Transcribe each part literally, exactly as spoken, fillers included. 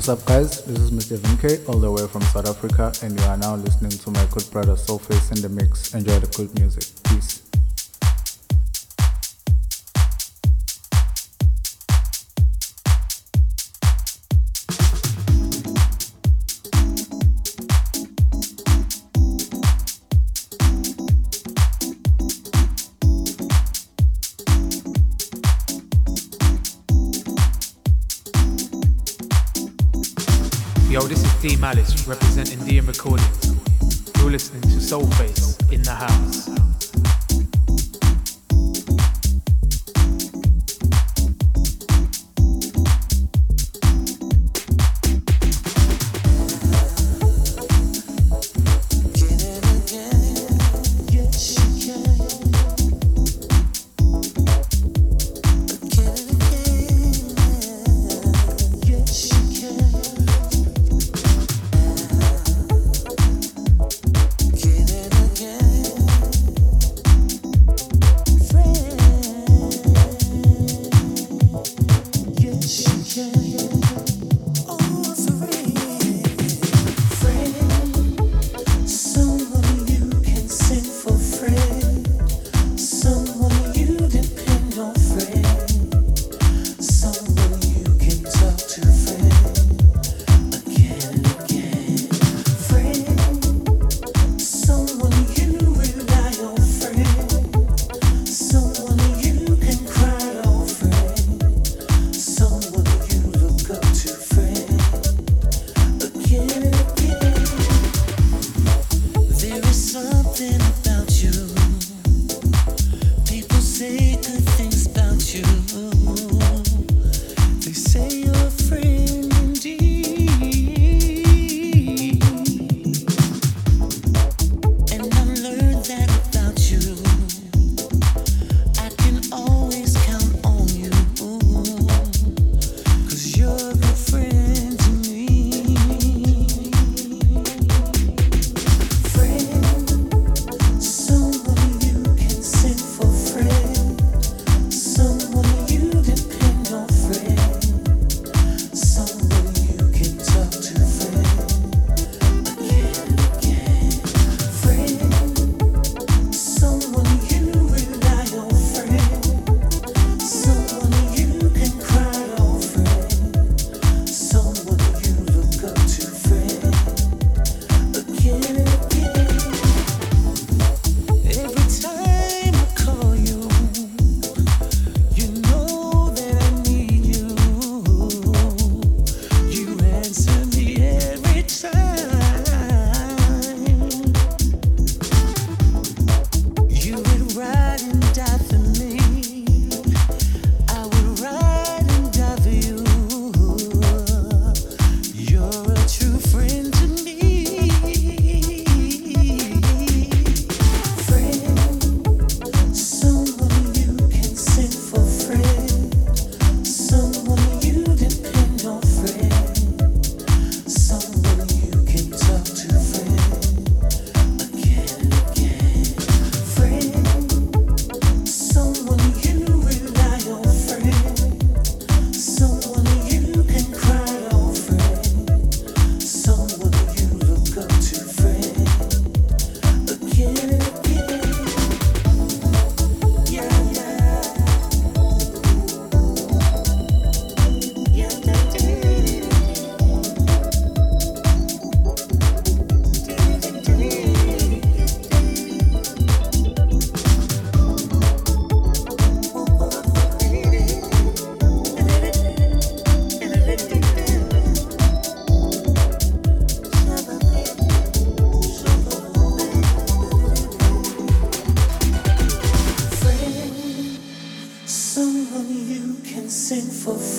What's up guys, this is Mister Vinke all the way from South Africa, and you are now listening to my good brother Soulface in the mix. Enjoy the good music. Peace. Yo, this is D Malice representing D M Recordings. You're listening to Soulface in the house.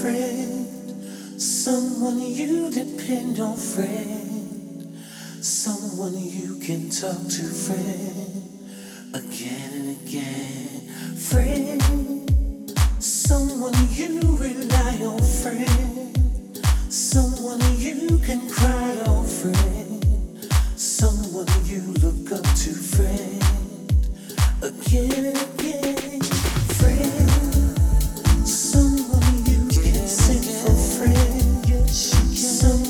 Friend, someone you can sing for friend, some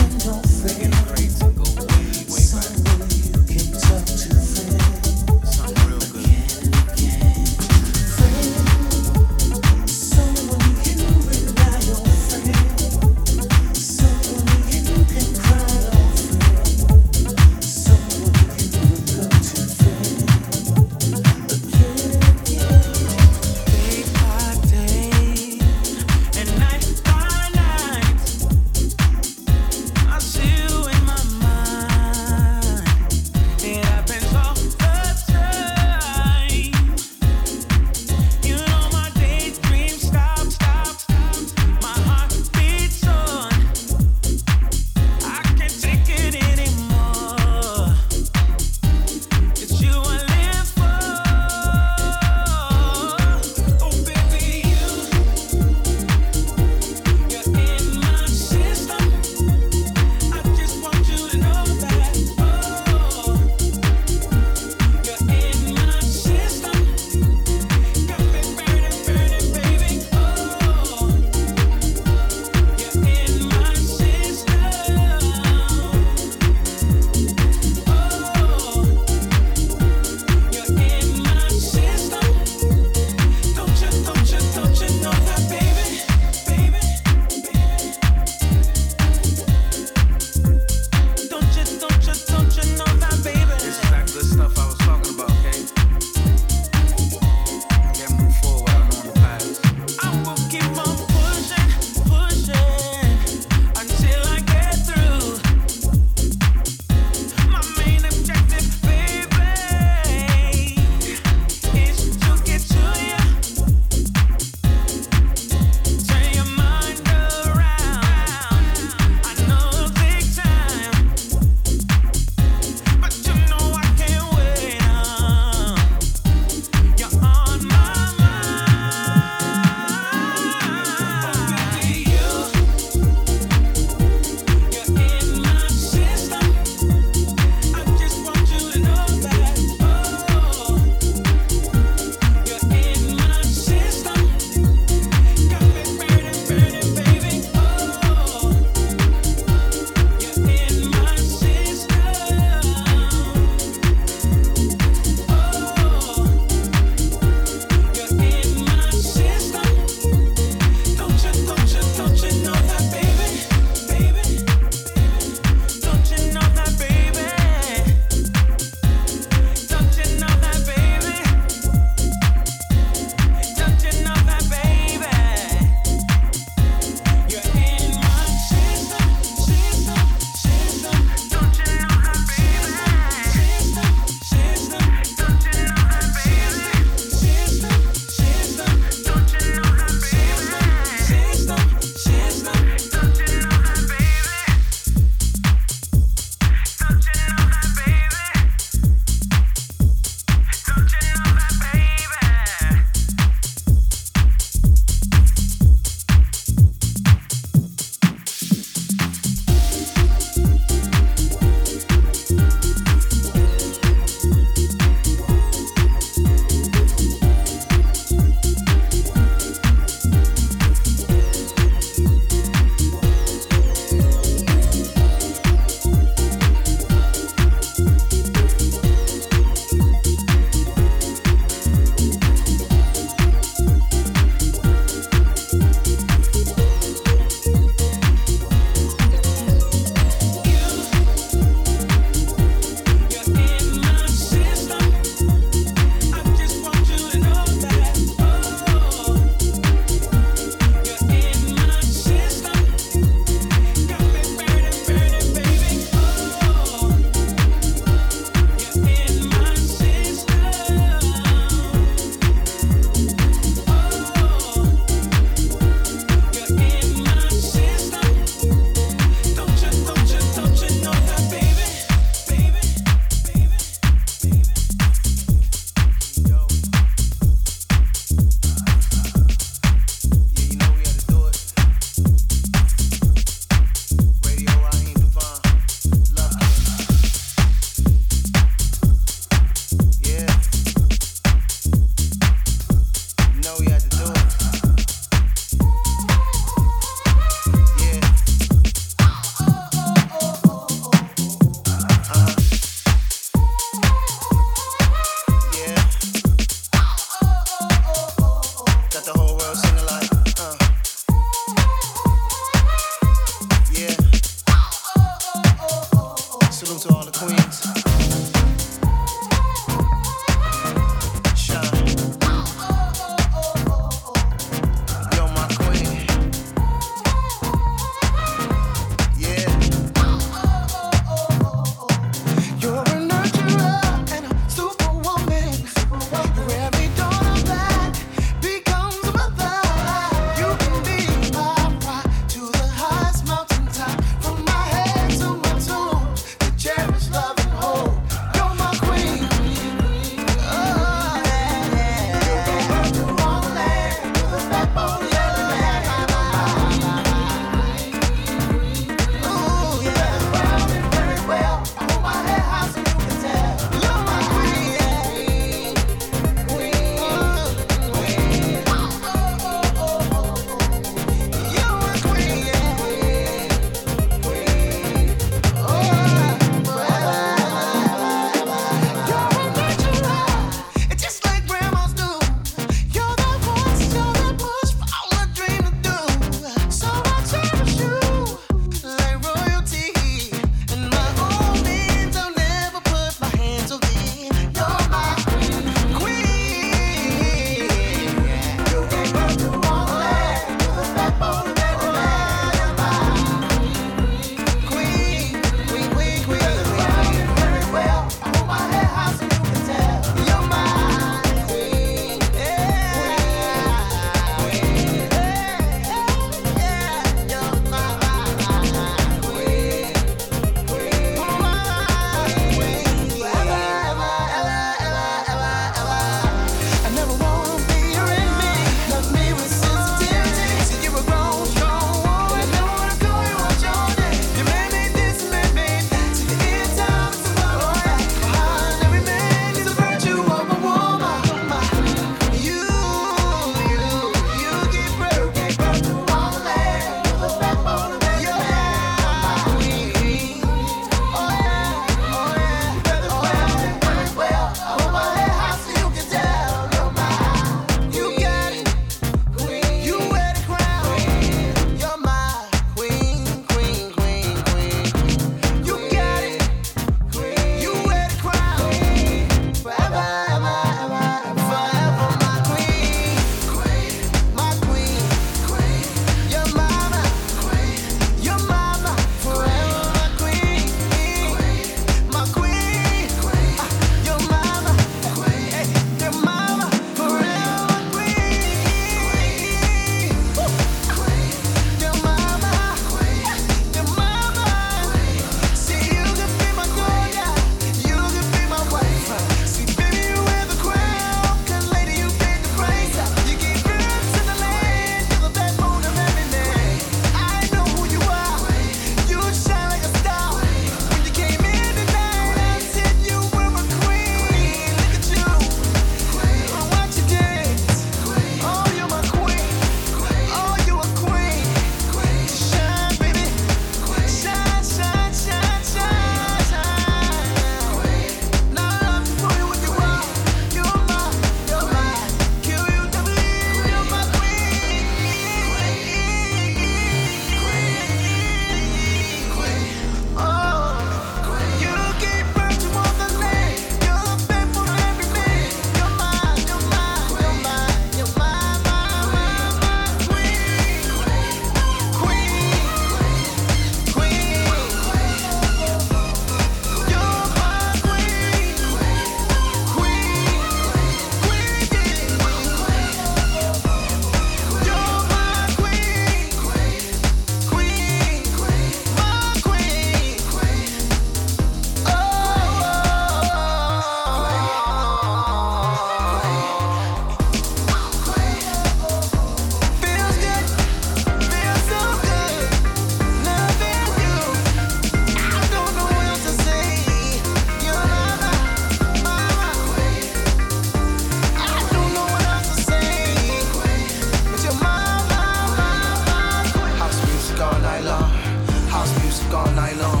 all night long.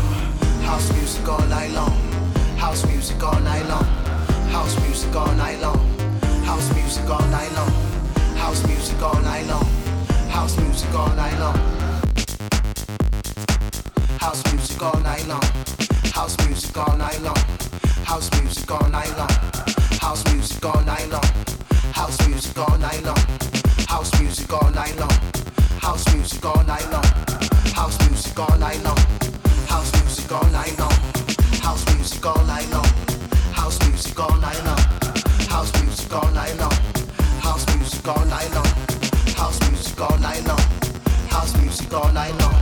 House music all night long. House music all night long. House music all night long. House music all night long. House music all night long. House music all night long. House music all night long. House music all night long. House music all night long. House music all night long. House music all night long. House music all night long. House music all night long. House music all night long. House music all night long. House music all night long. House music all night long. House music all night long. House music all night long. House music all night long. House music all night long.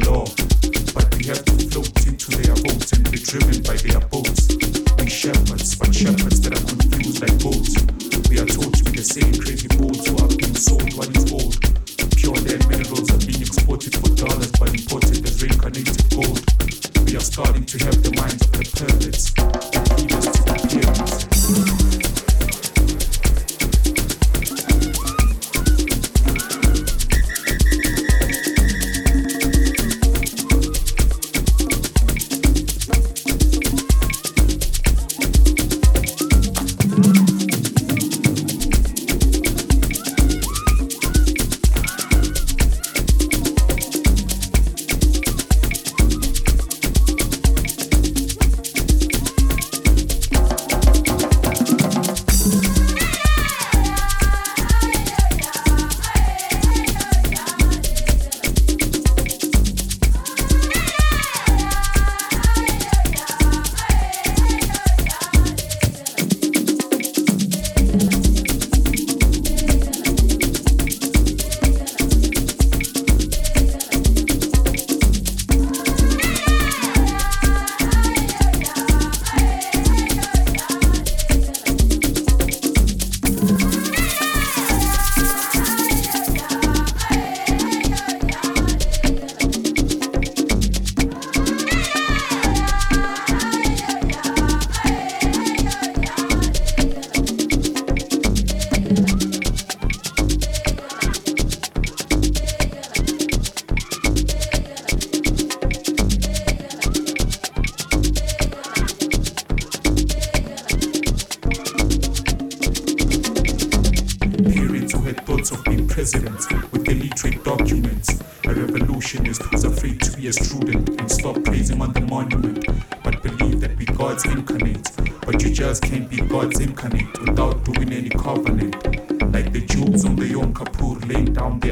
the law, but we have to float into their boats and be driven by their boats. We shepherds, but shepherds that are confused like boats. We are taught with the same crazy boats who are being sold while it's old. Pure land minerals are being exported for dollars but imported as reincarnated gold. We are starting to have the minds of the perverts that lead us to the pyramids.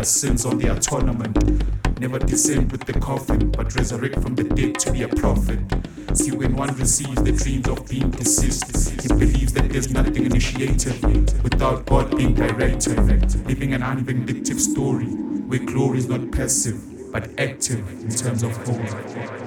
Sins on their tournament, never descend with the coffin, but resurrect from the dead to be a prophet. See, when one receives the dreams of being deceased, he believes that there's nothing initiative without God being directed, living an unvindictive story where glory is not passive but active in terms of hope.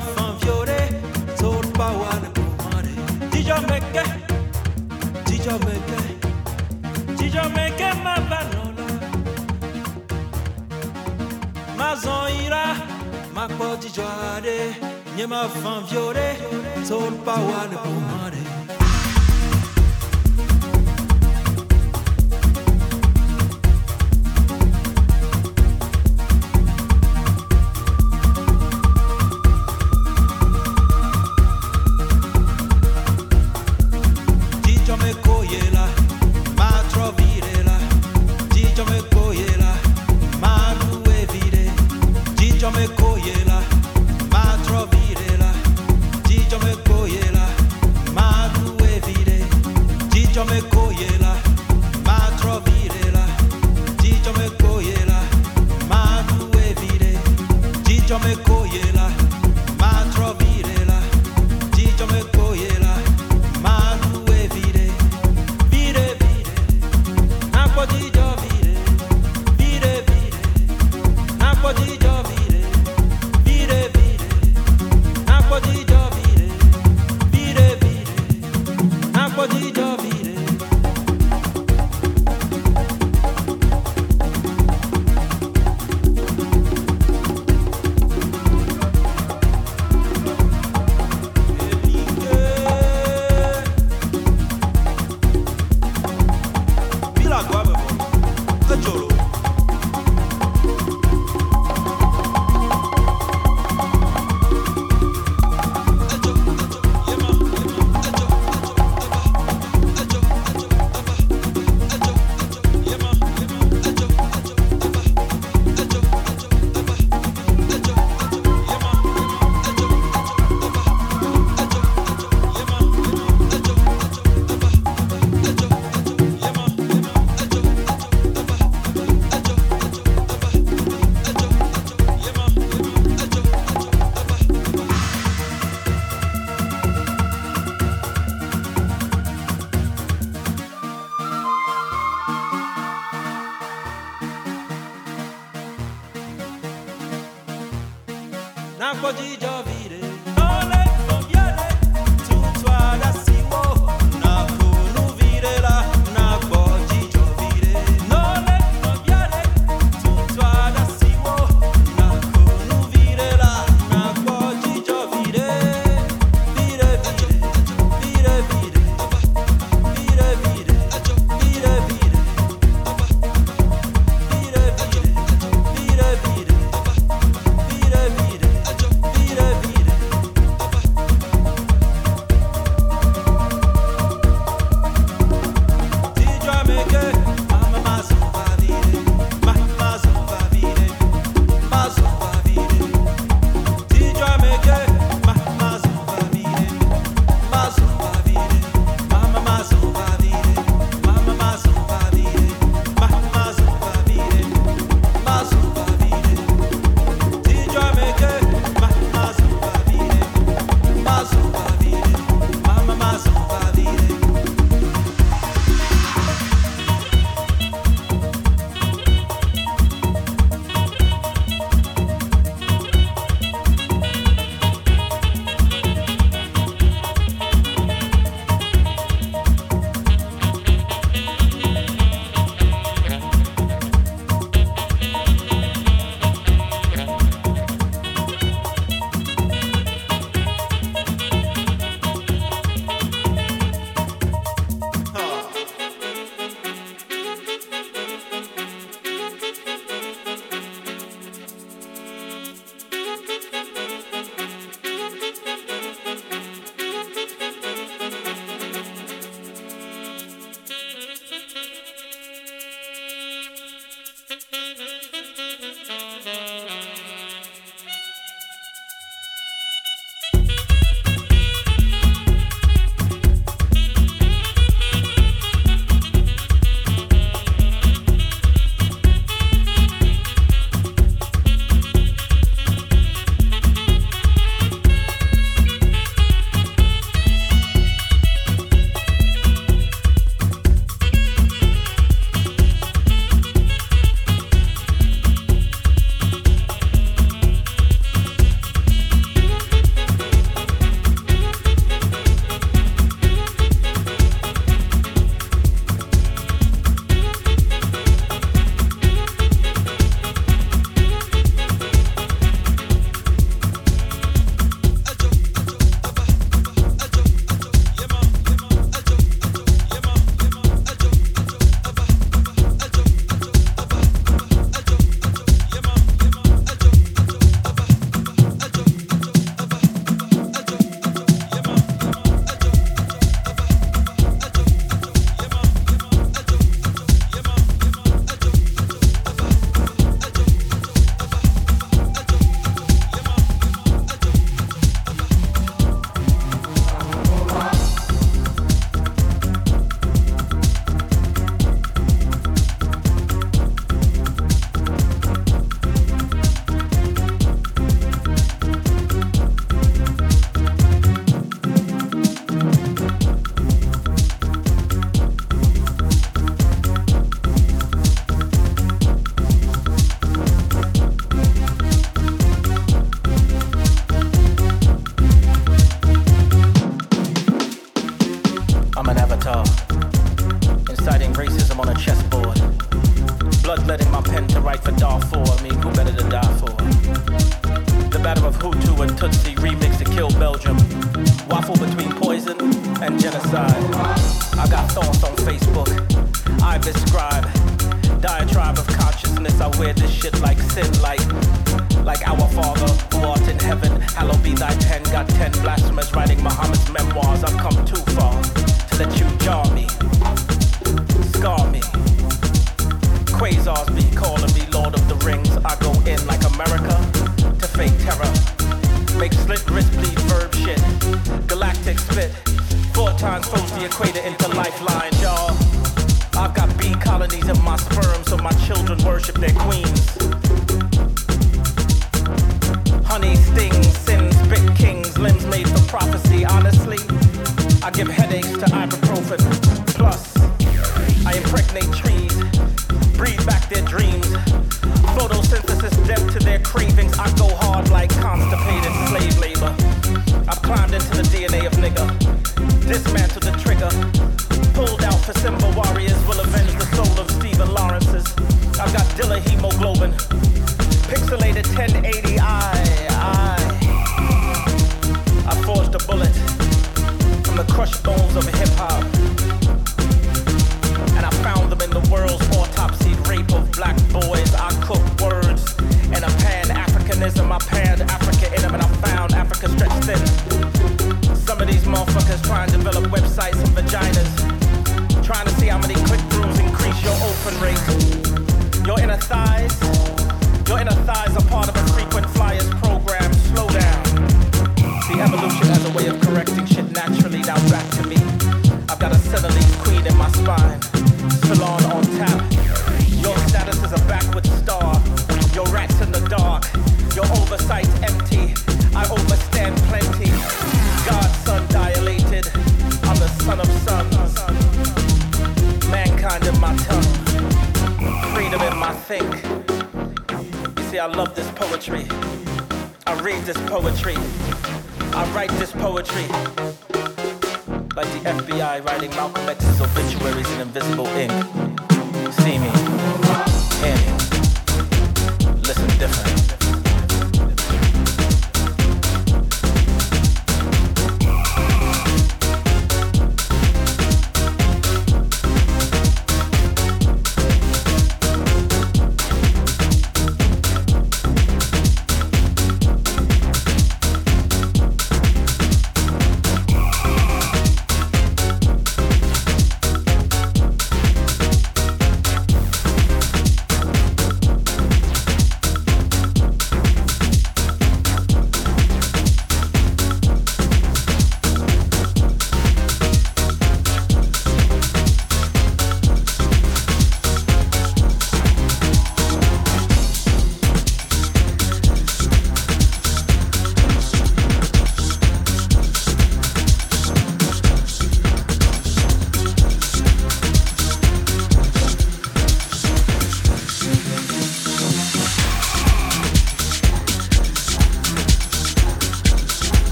fan violet, soul power ne commande. Dijon meke, Dijon meke, Dijon meke ma banola. Ma zon ira, ma po Dijon ade, nye ma fan violet, soul power ne commande. Beat it. right for Darfur. I mean, who better than Darfur? The battle of Hutu and Tutsi remixed to kill Belgium. Waffle between poison and genocide. I got thoughts on Facebook. I describe diatribe of consciousness. I wear this shit like sin, like like our Father who art in heaven. Hallowed be thy pen. Got ten blasphemers writing Muhammad's memoirs. I've come too far to let you jar me, scar me. Quasars be calling me Lord of the Rings. I go in like America to fake terror. Make slit wrist bleed verb shit. Galactic spit. Four times close the equator into lifelines, y'all. I've got bee colonies in my sperm, so my children worship their queens. Honey stings, sins, big kings, limbs made for prophecy. Honestly, I give headaches to ibuprofen. Plus, I impregnate trees. Breathe back their dreams. Photosynthesis death to their cravings. I go hard like constipated slave labor. I've climbed into the D N A of nigga. Dismantled the trigger. Pulled out for Simba warriors. Will avenge the soul of Stephen Lawrence's. I've got Dilla hemoglobin. Pixelated ten eighty I. I, I forged a bullet from the crushed bones of hip-hop. And I found them in the world's autopsy rape of black boys. I cook words in a pan-Africanism. I panned Africa in them and I found Africa stretched thin. Some of these motherfuckers try and develop websites and vaginas. Trying to see how many click-throughs increase your open rate. Your inner thighs, your inner thighs are part of a frequent flyers program. Slow down. See, evolution has a way of correcting shit naturally. Now back to me. I've got a Senegalese queen in my spine. Salon on tap. Your status is a backward star. Your rat's in the dark. Your oversight's empty. I overstand plenty. God's son dilated. I'm the son of sons. Mankind in my tongue. Freedom in my think. You see, I love this poetry. I read this poetry. I write this poetry. Like the F B I writing Malcolm X's obituaries in invisible ink. See me, in, listen different.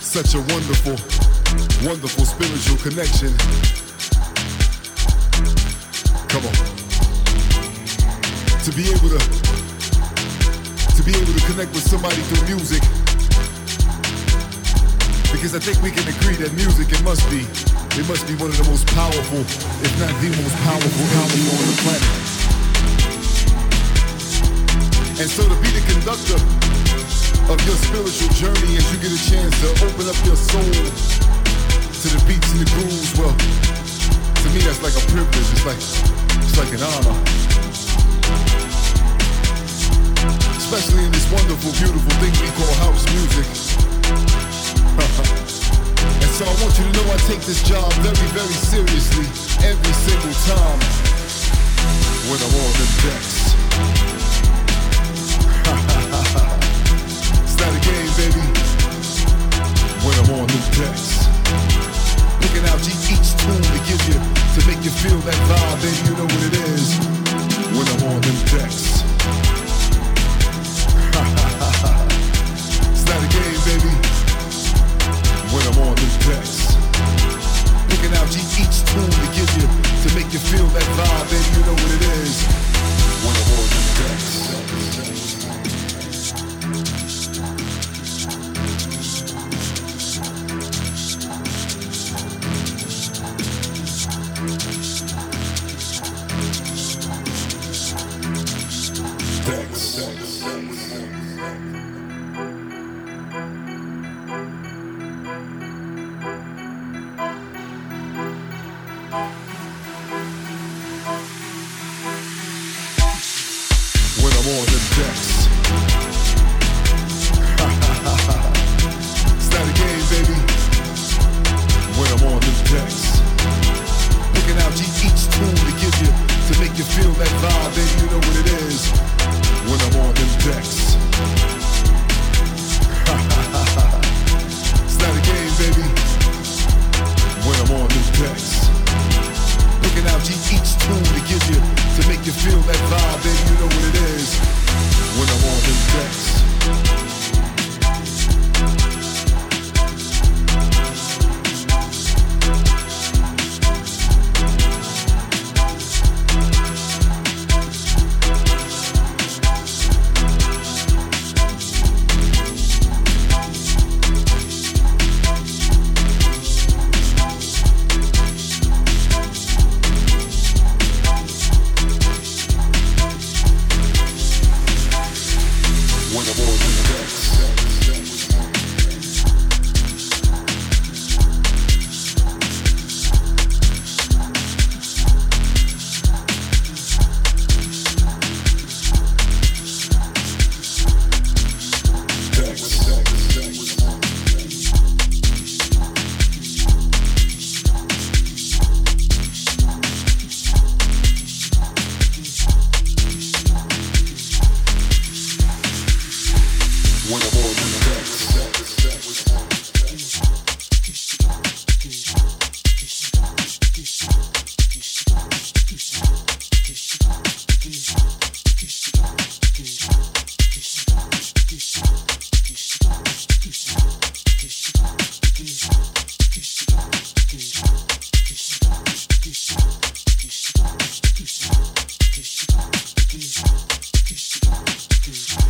Such a wonderful, wonderful spiritual connection. Come on. To be able to, to be able to connect with somebody through music. Because I think we can agree that music, it must be It must be one of the most powerful, if not the most powerful album on the planet. And so to be the conductor of your spiritual journey as you get a chance to open up your soul to the beats and the grooves, well, to me that's like a privilege, it's like, it's like an honor. Especially in this wonderful, beautiful thing we call house music. And so I want you to know I take this job very, very seriously every single time when I'm on the decks. It's not a game, baby, when I'm on the decks. Picking out each tune to give you, to make you feel that vibe, baby, you know what it is when I'm on them decks. It's not a game, baby, when I'm on them decks. Picking out each tune to give you, to make you feel that vibe, baby, you know what it is when I'm on them decks. Peace.